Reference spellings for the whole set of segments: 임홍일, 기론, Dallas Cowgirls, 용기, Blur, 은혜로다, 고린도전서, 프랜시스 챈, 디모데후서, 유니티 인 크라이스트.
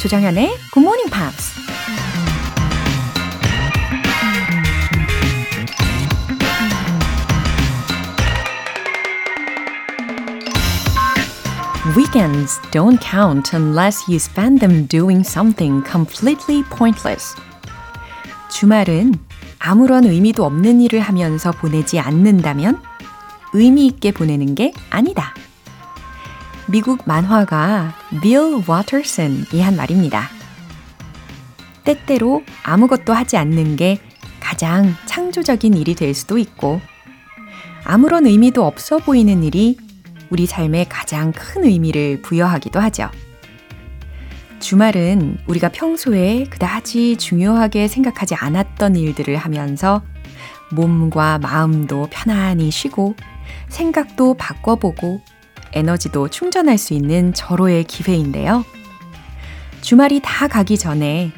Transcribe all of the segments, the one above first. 조정현의 Good Morning Pops. Weekends don't count unless you spend them doing something completely pointless. 주말은 아무런 의미도 없는 일을 하면서 보내지 않는다면 의미 있게 보내는 게 아니다. 미국 만화가 빌 워터슨이 한 말입니다. 때때로 아무것도 하지 않는 게 가장 창조적인 일이 될 수도 있고 아무런 의미도 없어 보이는 일이 우리 삶에 가장 큰 의미를 부여하기도 하죠. 주말은 우리가 평소에 그다지 중요하게 생각하지 않았던 일들을 하면서 몸과 마음도 편안히 쉬고 생각도 바꿔보고 에너지도 충전할 수 있는 절호의 기회인데요. 주말이 다 가기 전에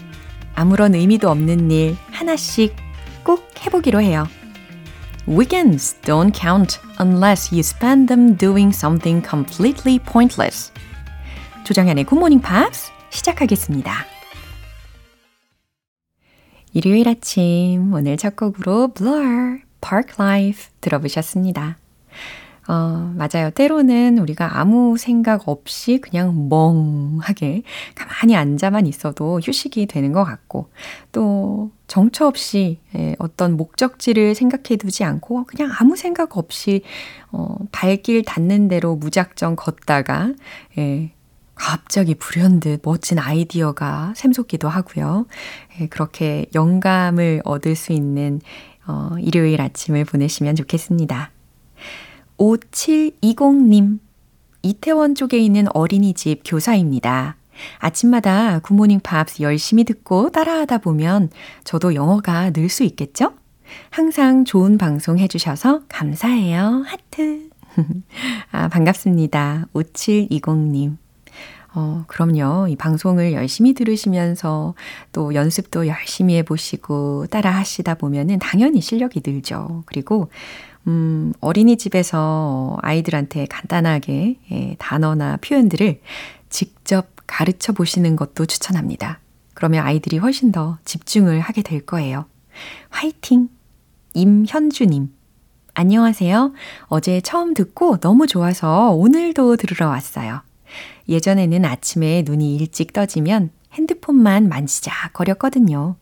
아무런 의미도 없는 일 하나씩 꼭 해보기로 해요. Weekends don't count unless you spend them doing something completely pointless. 조정현의 굿모닝 팝스 시작하겠습니다. 일요일 아침 오늘 첫 곡으로 Blur, Park Life 들어보셨습니다. 맞아요. 때로는 우리가 아무 생각 없이 그냥 멍하게 가만히 앉아만 있어도 휴식이 되는 것 같고 또 정처 없이 어떤 목적지를 생각해두지 않고 그냥 아무 생각 없이 발길 닿는 대로 무작정 걷다가 갑자기 불현듯 멋진 아이디어가 샘솟기도 하고요. 그렇게 영감을 얻을 수 있는 일요일 아침을 보내시면 좋겠습니다. 5720님, 이태원 쪽에 있는 어린이집 교사입니다. 아침마다 굿모닝 팝스 열심히 듣고 따라하다 보면 저도 영어가 늘 수 있겠죠? 항상 좋은 방송 해주셔서 감사해요. 하트. 반갑습니다. 5720님. 그럼요. 이 방송을 열심히 들으시면서 또 연습도 열심히 해보시고 따라하시다 보면은 당연히 실력이 늘죠. 그리고 어린이집에서 아이들한테 간단하게 단어나 표현들을 직접 가르쳐 보시는 것도 추천합니다. 그러면 아이들이 훨씬 더 집중을 하게 될 거예요. 화이팅! 임현주님. 안녕하세요. 어제 처음 듣고 너무 좋아서 오늘도 들으러 왔어요. 예전에는 아침에 눈이 일찍 떠지면 핸드폰만 만지작거렸거든요.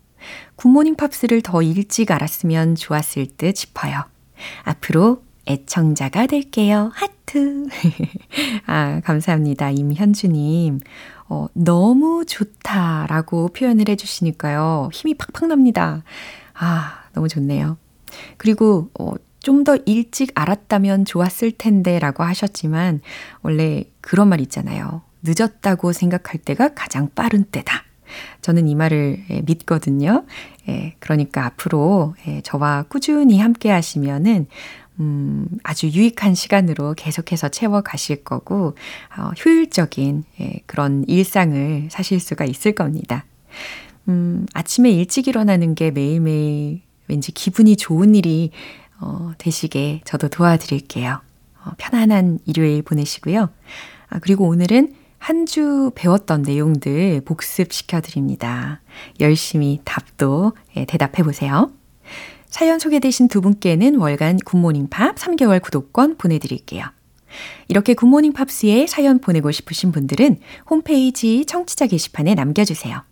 굿모닝 팝스를 더 일찍 알았으면 좋았을 듯 싶어요. 앞으로 애청자가 될게요. 하트. 감사합니다. 임현주님. 너무 좋다라고 표현을 해주시니까요. 힘이 팍팍 납니다. 너무 좋네요. 그리고 좀 더 일찍 알았다면 좋았을 텐데 라고 하셨지만 원래 그런 말 있잖아요. 늦었다고 생각할 때가 가장 빠른 때다. 저는 이 말을 믿거든요. 그러니까 앞으로 저와 꾸준히 함께 하시면은 아주 유익한 시간으로 계속해서 채워가실 거고 효율적인 그런 일상을 사실 수가 있을 겁니다. 아침에 일찍 일어나는 게 매일매일 왠지 기분이 좋은 일이 되시게 저도 도와드릴게요. 편안한 일요일 보내시고요. 그리고 오늘은 한 주 배웠던 내용들 복습시켜드립니다. 열심히 답도 대답해보세요. 사연 소개되신 두 분께는 월간 굿모닝팝 3개월 구독권 보내드릴게요. 이렇게 굿모닝팝스에 사연 보내고 싶으신 분들은 홈페이지 청취자 게시판에 남겨주세요.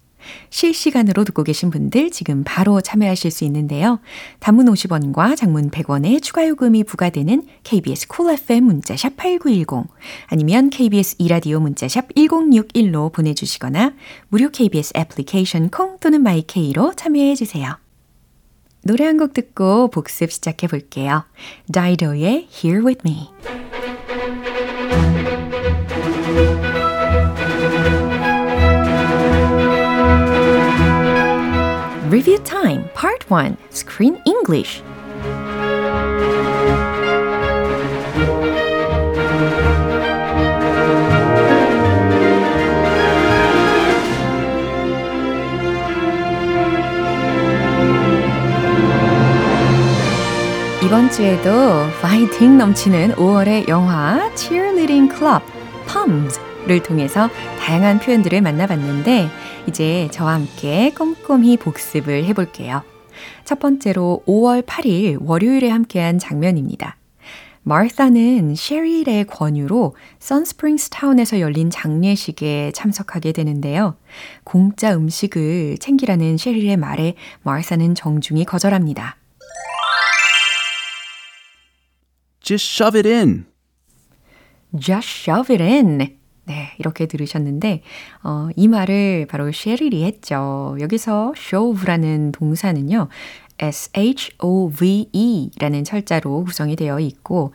실시간으로 듣고 계신 분들 지금 바로 참여하실 수 있는데요. 단문 50원과 장문 100원의 추가 요금이 부과되는 KBS 쿨 FM 문자샵 8910 아니면 KBS 이라디오 문자샵 1061로 보내주시거나 무료 KBS 애플리케이션 콩 또는 마이케이로 참여해주세요. 노래 한 곡 듣고 복습 시작해볼게요. 다이도의 Here With Me. Review Time, Part 1, Screen English. 이번 주에도 파이팅 넘치는 5월의 영화 Cheerleading Club, Pumps 를 통해서 다양한 표현들을 만나봤는데 이제 저와 함께 꼼꼼히 복습을 해볼게요. 첫 번째로 5월 8일 월요일에 함께한 장면입니다. 마르타는 셰릴의 권유로 선스프링스타운에서 열린 장례식에 참석하게 되는데요. 공짜 음식을 챙기라는 셰릴의 말에 마르타는 정중히 거절합니다. Just shove it in. Just shove it in. 네, 이렇게 들으셨는데 이 말을 바로 셰릴이 했죠. 여기서 shove라는 동사는요. shove라는 철자로 구성이 되어 있고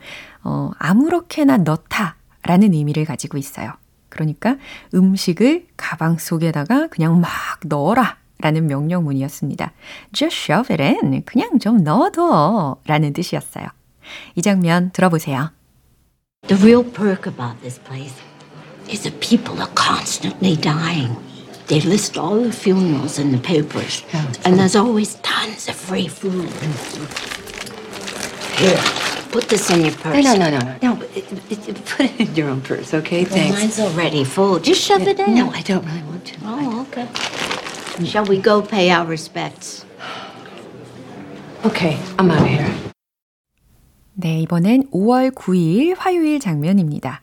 아무렇게나 넣다라는 의미를 가지고 있어요. 그러니까 음식을 가방 속에다가 그냥 막 넣어라 라는 명령문이었습니다. Just shove it in. 그냥 좀 넣어둬 라는 뜻이었어요. 이 장면 들어보세요. The real perk about this place is the people are constantly dying. They list all the funerals in the papers, and there's always tons of free food. Here, put this in your purse. No, put it in your own purse, okay? Thanks. Mine's already full. Just shove it in. No, I don't really want to. Oh, okay. Shall we go pay our respects? Okay, I'm out of here. 네, 이번엔 5월 9일 화요일 장면입니다.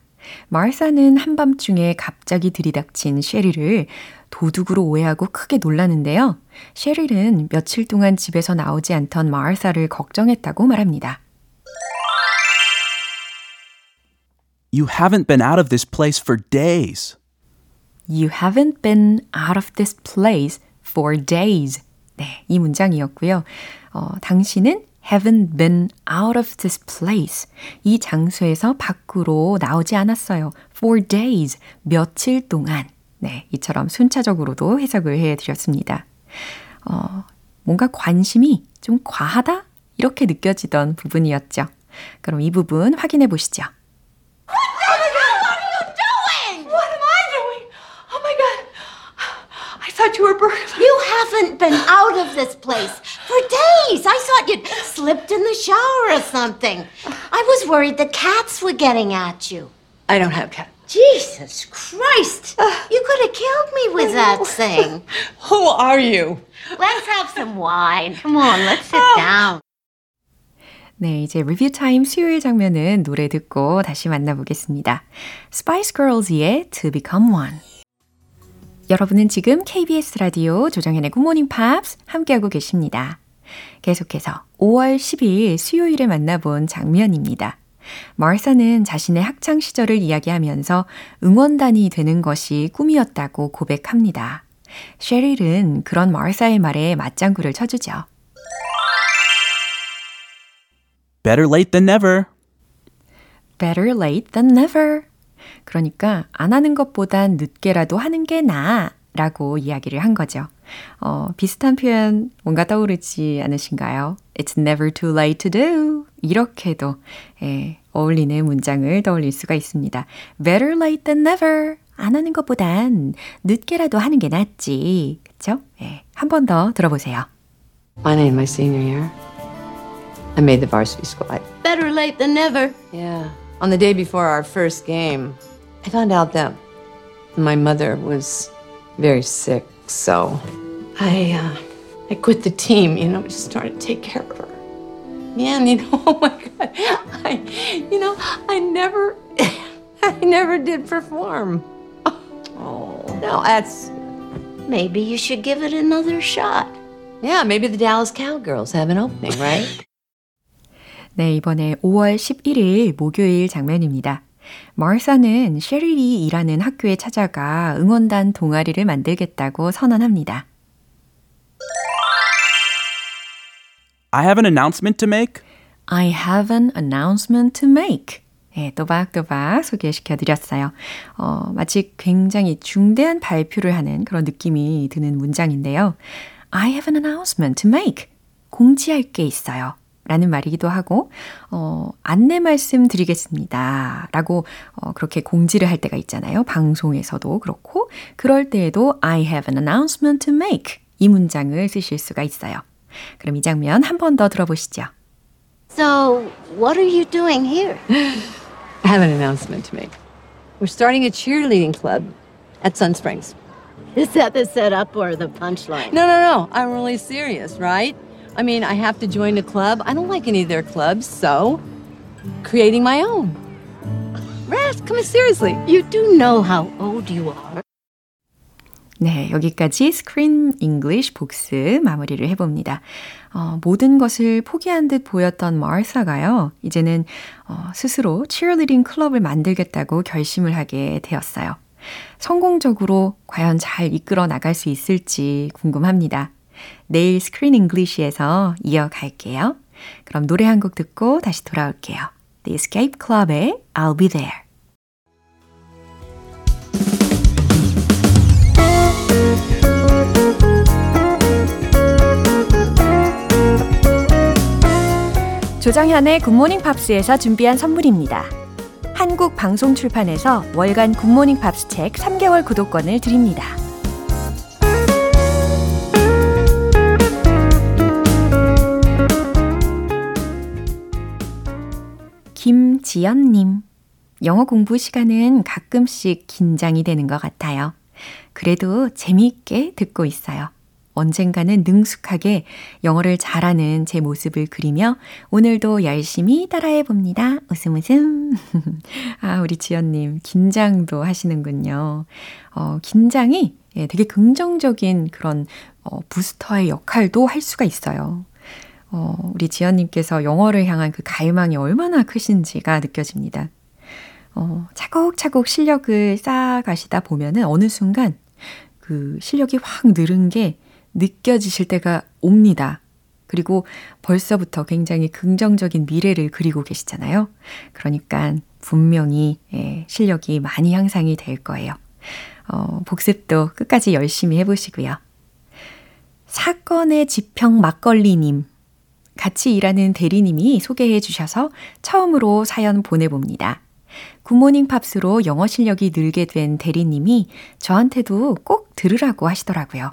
마르사는 한밤중에 갑자기 들이닥친 셰릴을 도둑으로 오해하고 크게 놀라는데요. 셰릴은 며칠 동안 집에서 나오지 않던 마르사를 걱정했다고 말합니다. You haven't been out of this place for days. You haven't been out of this place for days. 네, 이 문장이었고요. 당신은 haven't been out of this place. 이 장소에서 밖으로 나오지 않았어요. For days, 며칠 동안. 네, 이처럼 순차적으로도 해석을 해드렸습니다. 뭔가 관심이 좀 과하다? 이렇게 느껴지던 부분이었죠. 그럼 이 부분 확인해 보시죠. You haven't been out of this place for days. I thought you'd slipped in the shower or something. I was worried the cats were getting at you. I don't have cats. Jesus Christ. You could have killed me with that thing. Who are you? Let's have some wine. Come on, let's sit down. 네, 이제 리뷰 타임 수요일 장면은 노래 듣고 다시 만나보겠습니다. Spice Girls의 To Become One. 여러분은 지금 KBS 라디오 조정현의 굿모닝 팝스 함께하고 계십니다. 계속해서 5월 12일 수요일에 만나본 장면입니다. 마르사는 자신의 학창 시절을 이야기하면서 응원단이 되는 것이 꿈이었다고 고백합니다. 셰릴은 그런 마르사의 말에 맞장구를 쳐주죠. Better late than never. Better late than never. 그러니까 안 하는 것보단 늦게라도 하는 게 나아라고 이야기를 한 거죠. 비슷한 표현 뭔가 떠오르지 않으신가요? It's never too late to do. 이렇게도 어울리는 문장을 떠올릴 수가 있습니다. Better late than never. 안 하는 것보단 늦게라도 하는 게 낫지. 그렇죠? 한 번 더 들어보세요. Mine in my senior year. I made the varsity squad. Better late than never. Yeah. On the day before our first game, I found out that my mother was very sick, so I quit the team, you know, just started to take care of her. Man, you know, oh my God, I never did perform. Oh, no, that's... Maybe you should give it another shot. Yeah, maybe the Dallas Cowgirls have an opening, right? 네, 이번에 5월 11일 목요일 장면입니다. 마르사는 셰릴이 일하는 학교에 찾아가 응원단 동아리를 만들겠다고 선언합니다. I have an announcement to make. I have an announcement to make. 네, 또박또박 소개시켜드렸어요. 마치 굉장히 중대한 발표를 하는 그런 느낌이 드는 문장인데요. I have an announcement to make. 공지할 게 있어요. 라는 말이기도 하고 안내 말씀드리겠습니다. 라고 그렇게 공지를 할 때가 있잖아요. 방송에서도 그렇고 그럴 때에도 I have an announcement to make 이 문장을 쓰실 수가 있어요. 그럼 이 장면 한 번 더 들어보시죠. So, what are you doing here? I have an announcement to make. We're starting a cheerleading club at Sun Springs. Is that the setup or the punchline? No. I'm really serious, right? I mean, I have to join a club. I don't like any of their clubs, so creating my own. Raz, come on, seriously. You do know how old you are. 네, 여기까지 Screen English 복습 마무리를 해봅니다. 모든 것을 포기한 듯 보였던 마르사가요, 이제는 스스로 cheerleading 클럽을 만들겠다고 결심을 하게 되었어요. 성공적으로 과연 잘 이끌어 나갈 수 있을지 궁금합니다. 내일 Screen English에서 이어갈게요. 그럼 노래 한 곡 듣고 다시 돌아올게요. The Escape Club의 I'll Be There. 조장현의 굿모닝 팝스에서 준비한 선물입니다. 한국 방송 출판에서 월간 굿모닝 팝스 책 3개월 구독권을 드립니다. 김지연님, 영어 공부 시간은 가끔씩 긴장이 되는 것 같아요. 그래도 재미있게 듣고 있어요. 언젠가는 능숙하게 영어를 잘하는 제 모습을 그리며 오늘도 열심히 따라해봅니다. 웃음 웃음. 아, 우리 지연님 긴장도 하시는군요. 긴장이 되게 긍정적인 그런 부스터의 역할도 할 수가 있어요. 우리 지연님께서 영어를 향한 그 갈망이 얼마나 크신지가 느껴집니다. 차곡차곡 실력을 쌓아가시다 보면은 어느 순간 그 실력이 확 늘은 게 느껴지실 때가 옵니다. 그리고 벌써부터 굉장히 긍정적인 미래를 그리고 계시잖아요. 그러니까 분명히 실력이 많이 향상이 될 거예요. 복습도 끝까지 열심히 해보시고요. 사건의 지평 막걸리님, 같이 일하는 대리님이 소개해 주셔서 처음으로 사연 보내봅니다. 굿모닝 팝스로 영어 실력이 늘게 된 대리님이 저한테도 꼭 들으라고 하시더라고요.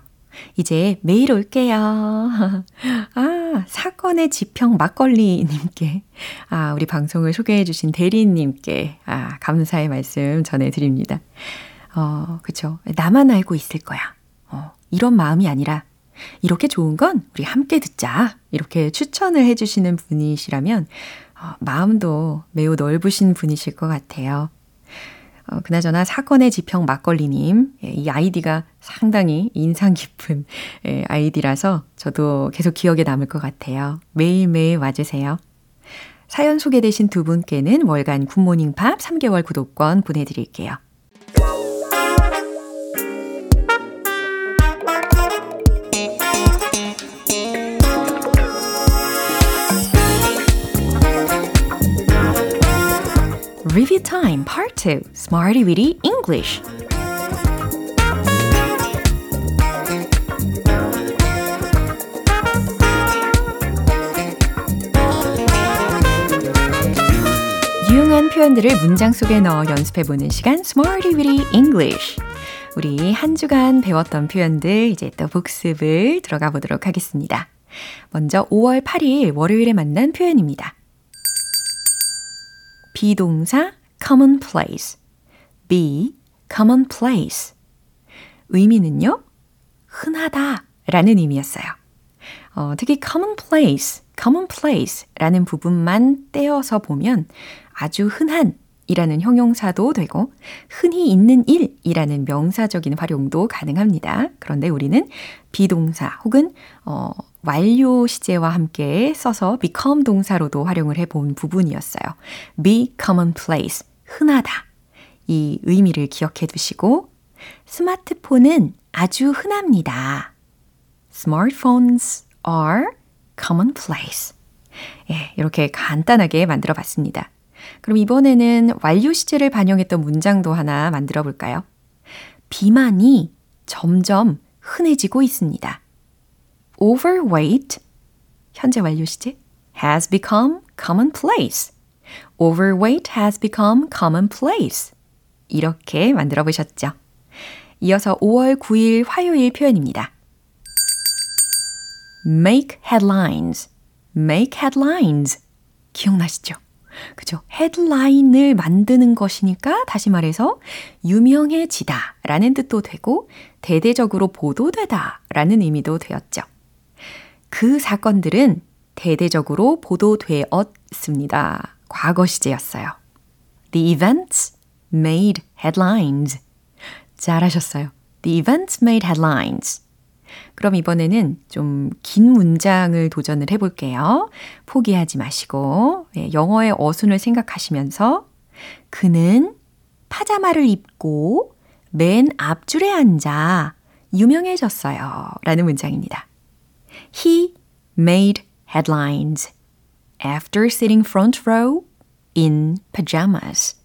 이제 매일 올게요. 아, 사건의 지평 막걸리님께, 아, 우리 방송을 소개해 주신 대리님께, 아, 감사의 말씀 전해드립니다. 그쵸. 나만 알고 있을 거야. 이런 마음이 아니라 이렇게 좋은 건 우리 함께 듣자. 이렇게 추천을 해주시는 분이시라면 마음도 매우 넓으신 분이실 것 같아요. 그나저나 사건의 지평 막걸리님, 이 아이디가 상당히 인상 깊은 아이디라서 저도 계속 기억에 남을 것 같아요. 매일매일 와주세요. 사연 소개되신 두 분께는 월간 굿모닝팝 3개월 구독권 보내드릴게요. Review Time Part 2 Smarty Witty English. 유용한 표현들을 문장 속에 넣어 연습해보는 시간 Smarty Witty English. 우리 한 주간 배웠던 표현들 이제 또 복습을 들어가 보도록 하겠습니다. 먼저 5월 8일 월요일에 만난 표현입니다. 비동사 commonplace, be commonplace. 의미는요, 흔하다 라는 의미였어요. 특히 commonplace라는 부분만 떼어서 보면 아주 흔한 이라는 형용사도 되고 흔히 있는 일이라는 명사적인 활용도 가능합니다. 그런데 우리는 비동사 혹은 완료 시제와 함께 써서 become 동사로도 활용을 해본 부분이었어요. Be commonplace, 흔하다. 이 의미를 기억해 두시고 스마트폰은 아주 흔합니다. Smartphones are commonplace. 예, 이렇게 간단하게 만들어 봤습니다. 그럼 이번에는 완료 시제를 반영했던 문장도 하나 만들어 볼까요? 비만이 점점 흔해지고 있습니다. Overweight, 현재 완료 시제, has become commonplace. Overweight has become commonplace. 이렇게 만들어 보셨죠? 이어서 5월 9일 화요일 표현입니다. Make headlines. Make headlines. 기억나시죠? 그죠? 헤드라인을 만드는 것이니까 다시 말해서 유명해지다 라는 뜻도 되고 대대적으로 보도되다 라는 의미도 되었죠. 그 사건들은 대대적으로 보도되었습니다. 과거 시제였어요. The events made headlines. 잘하셨어요. The events made headlines. 그럼 이번에는 좀 긴 문장을 도전을 해볼게요. 포기하지 마시고 영어의 어순을 생각하시면서 그는 파자마를 입고 맨 앞줄에 앉아 유명해졌어요. 라는 문장입니다. He made headlines after sitting front row in pajamas.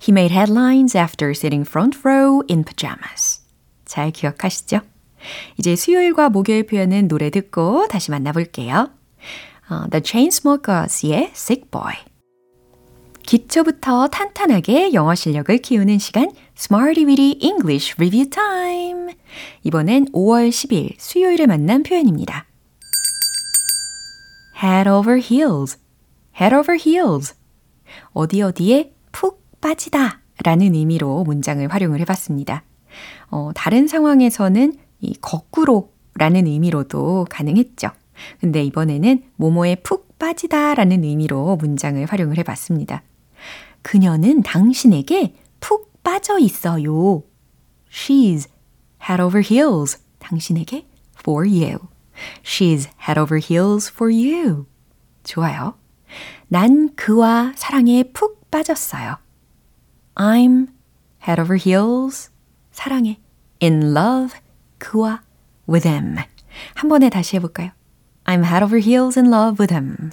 He made headlines after sitting front row in pajamas. 잘 기억하시죠? 이제 수요일과 목요일 표현은 노래 듣고 다시 만나볼게요. The Chainsmokers의 Sick Boy. 기초부터 탄탄하게 영어 실력을 키우는 시간 Smarty Weedy English Review Time. 이번엔 5월 10일 수요일에 만난 표현입니다. Head over heels. Head over heels. 어디 어디에 푹 빠지다 라는 의미로 문장을 활용을 해봤습니다. 다른 상황에서는 이 거꾸로 라는 의미로도 가능했죠. 근데 이번에는 뭐뭐에 푹 빠지다 라는 의미로 문장을 활용을 해봤습니다. 그녀는 당신에게 푹 빠져 있어요. She's head over heels. 당신에게 for you. She's head over heels for you. 좋아요. 난 그와 사랑에 푹 빠졌어요. I'm head over heels. 사랑에 in love 그와 with him. 한 번에 다시 해볼까요? I'm head over heels in love with him.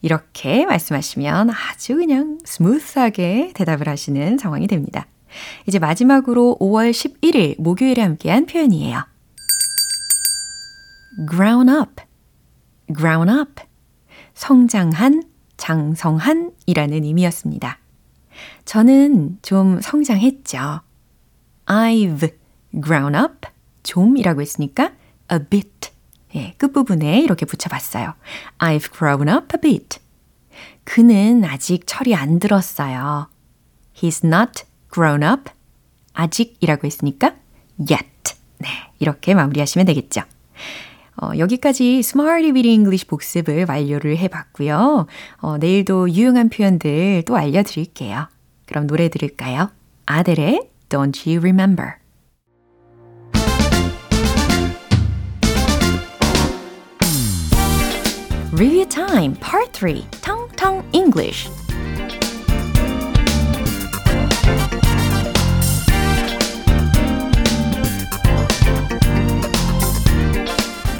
이렇게 말씀하시면 아주 그냥 스무스하게 대답을 하시는 상황이 됩니다. 이제 마지막으로 5월 11일 목요일에 함께한 표현이에요. Grown up. Grown up. 성장한, 장성한이라는 의미였습니다. 저는 좀 성장했죠. I've grown up. 좀이라고 했으니까 a bit. 예, 끝부분에 이렇게 붙여봤어요. I've grown up a bit. 그는 아직 철이 안 들었어요. He's not grown up. 아직이라고 했으니까 yet. 네, 이렇게 마무리하시면 되겠죠. 여기까지 Smarty Weedy English 복습을 완료를 해봤고요. 내일도 유용한 표현들 또 알려드릴게요. 그럼 노래 들을까요? 아델의 Don't You Remember. Review Time Part 3 텅텅 English.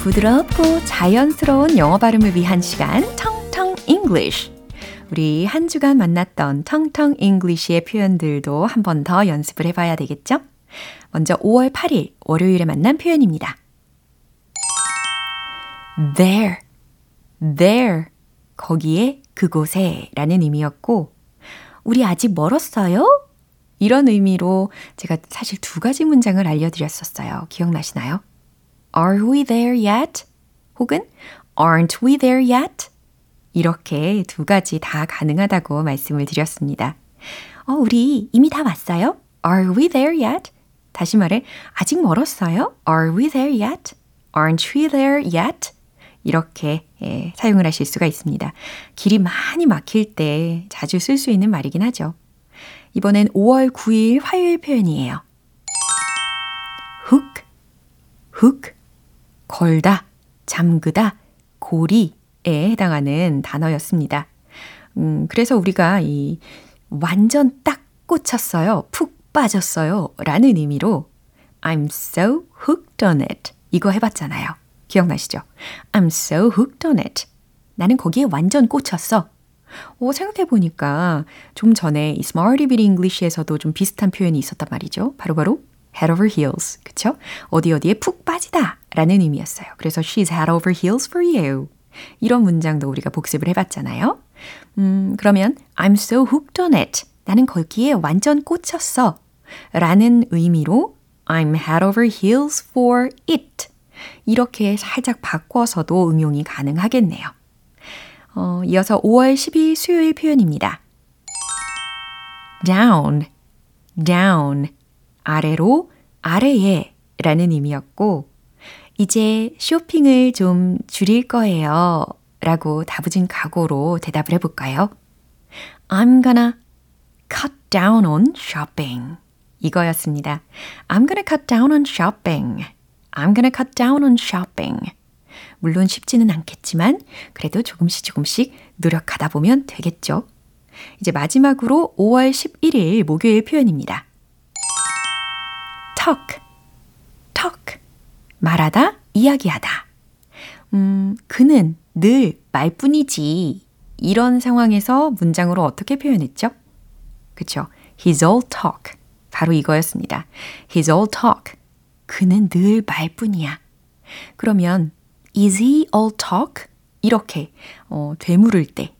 부드럽고 자연스러운 영어 발음을 위한 시간 텅텅 English. 우리 한 주간 만났던 텅텅 English의 표현들도 한 번 더 연습을 해봐야 되겠죠? 먼저 5월 8일 월요일에 만난 표현입니다. There. There, 거기에, 그곳에 라는 의미였고 우리 아직 멀었어요? 이런 의미로 제가 사실 두 가지 문장을 알려드렸었어요. 기억나시나요? Are we there yet? 혹은 Aren't we there yet? 이렇게 두 가지 다 가능하다고 말씀을 드렸습니다. 우리 이미 다 왔어요? Are we there yet? 다시 말해, 아직 멀었어요? Are we there yet? Aren't we there yet? 이렇게 사용을 하실 수가 있습니다. 길이 많이 막힐 때 자주 쓸 수 있는 말이긴 하죠. 이번엔 5월 9일 화요일 표현이에요. hook, hook, 걸다, 잠그다, 고리에 해당하는 단어였습니다. 그래서 우리가 이 완전 딱 꽂혔어요, 푹 빠졌어요 라는 의미로 I'm so hooked on it 이거 해봤잖아요. 기억나시죠? I'm so hooked on it. 나는 거기에 완전 꽂혔어. 생각해보니까 좀 전에 이 Smarty Weedy English에서도 좀 비슷한 표현이 있었단 말이죠. 바로바로 head over heels. 그쵸? 어디 어디에 푹 빠지다 라는 의미였어요. 그래서 she's head over heels for you. 이런 문장도 우리가 복습을 해봤잖아요. 그러면 I'm so hooked on it. 나는 거기에 완전 꽂혔어. 라는 의미로 I'm head over heels for it. 이렇게 살짝 바꿔서도 응용이 가능하겠네요. 이어서 5월 10일 수요일 표현입니다. down, down, 아래로, 아래에 라는 의미였고 이제 쇼핑을 좀 줄일 거예요 라고 다부진 각오로 대답을 해볼까요? I'm gonna cut down on shopping. 이거였습니다. I'm gonna cut down on shopping. I'm gonna cut down on shopping. 물론 쉽지는 않겠지만 그래도 조금씩 노력하다 보면 되겠죠. 이제 마지막으로 5월 11일 목요일 표현입니다. talk, talk, 말하다, 이야기하다. 그는 늘 말뿐이지. 이런 상황에서 문장으로 어떻게 표현했죠? 그쵸? He's all talk. 바로 이거였습니다. He's all talk. 그는 늘 말뿐이야. 그러면 Is he all talk? 이렇게 되물을 때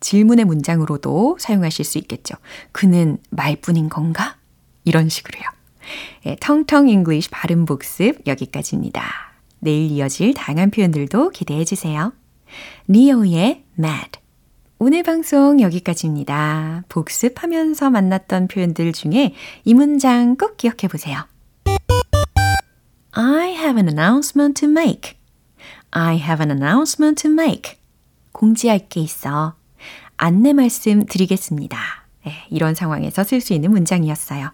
질문의 문장으로도 사용하실 수 있겠죠. 그는 말뿐인 건가? 이런 식으로요. 텅텅 잉글리쉬 발음 복습 여기까지입니다. 내일 이어질 다양한 표현들도 기대해 주세요. 니오의 mad. 오늘 방송 여기까지입니다. 복습하면서 만났던 표현들 중에 이 문장 꼭 기억해 보세요. I have an announcement to make. I have an announcement to make. 공지할 게 있어. 안내 말씀 드리겠습니다. 이런 상황에서 쓸 수 있는 문장이었어요.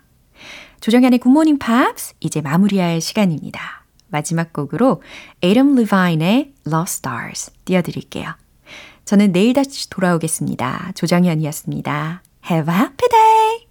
조정현의 굿모닝 팝스 이제 마무리할 시간입니다. 마지막 곡으로 애덤 리바인의 Lost Stars 띄워드릴게요. 저는 내일 다시 돌아오겠습니다. 조정현이었습니다. Have a happy day!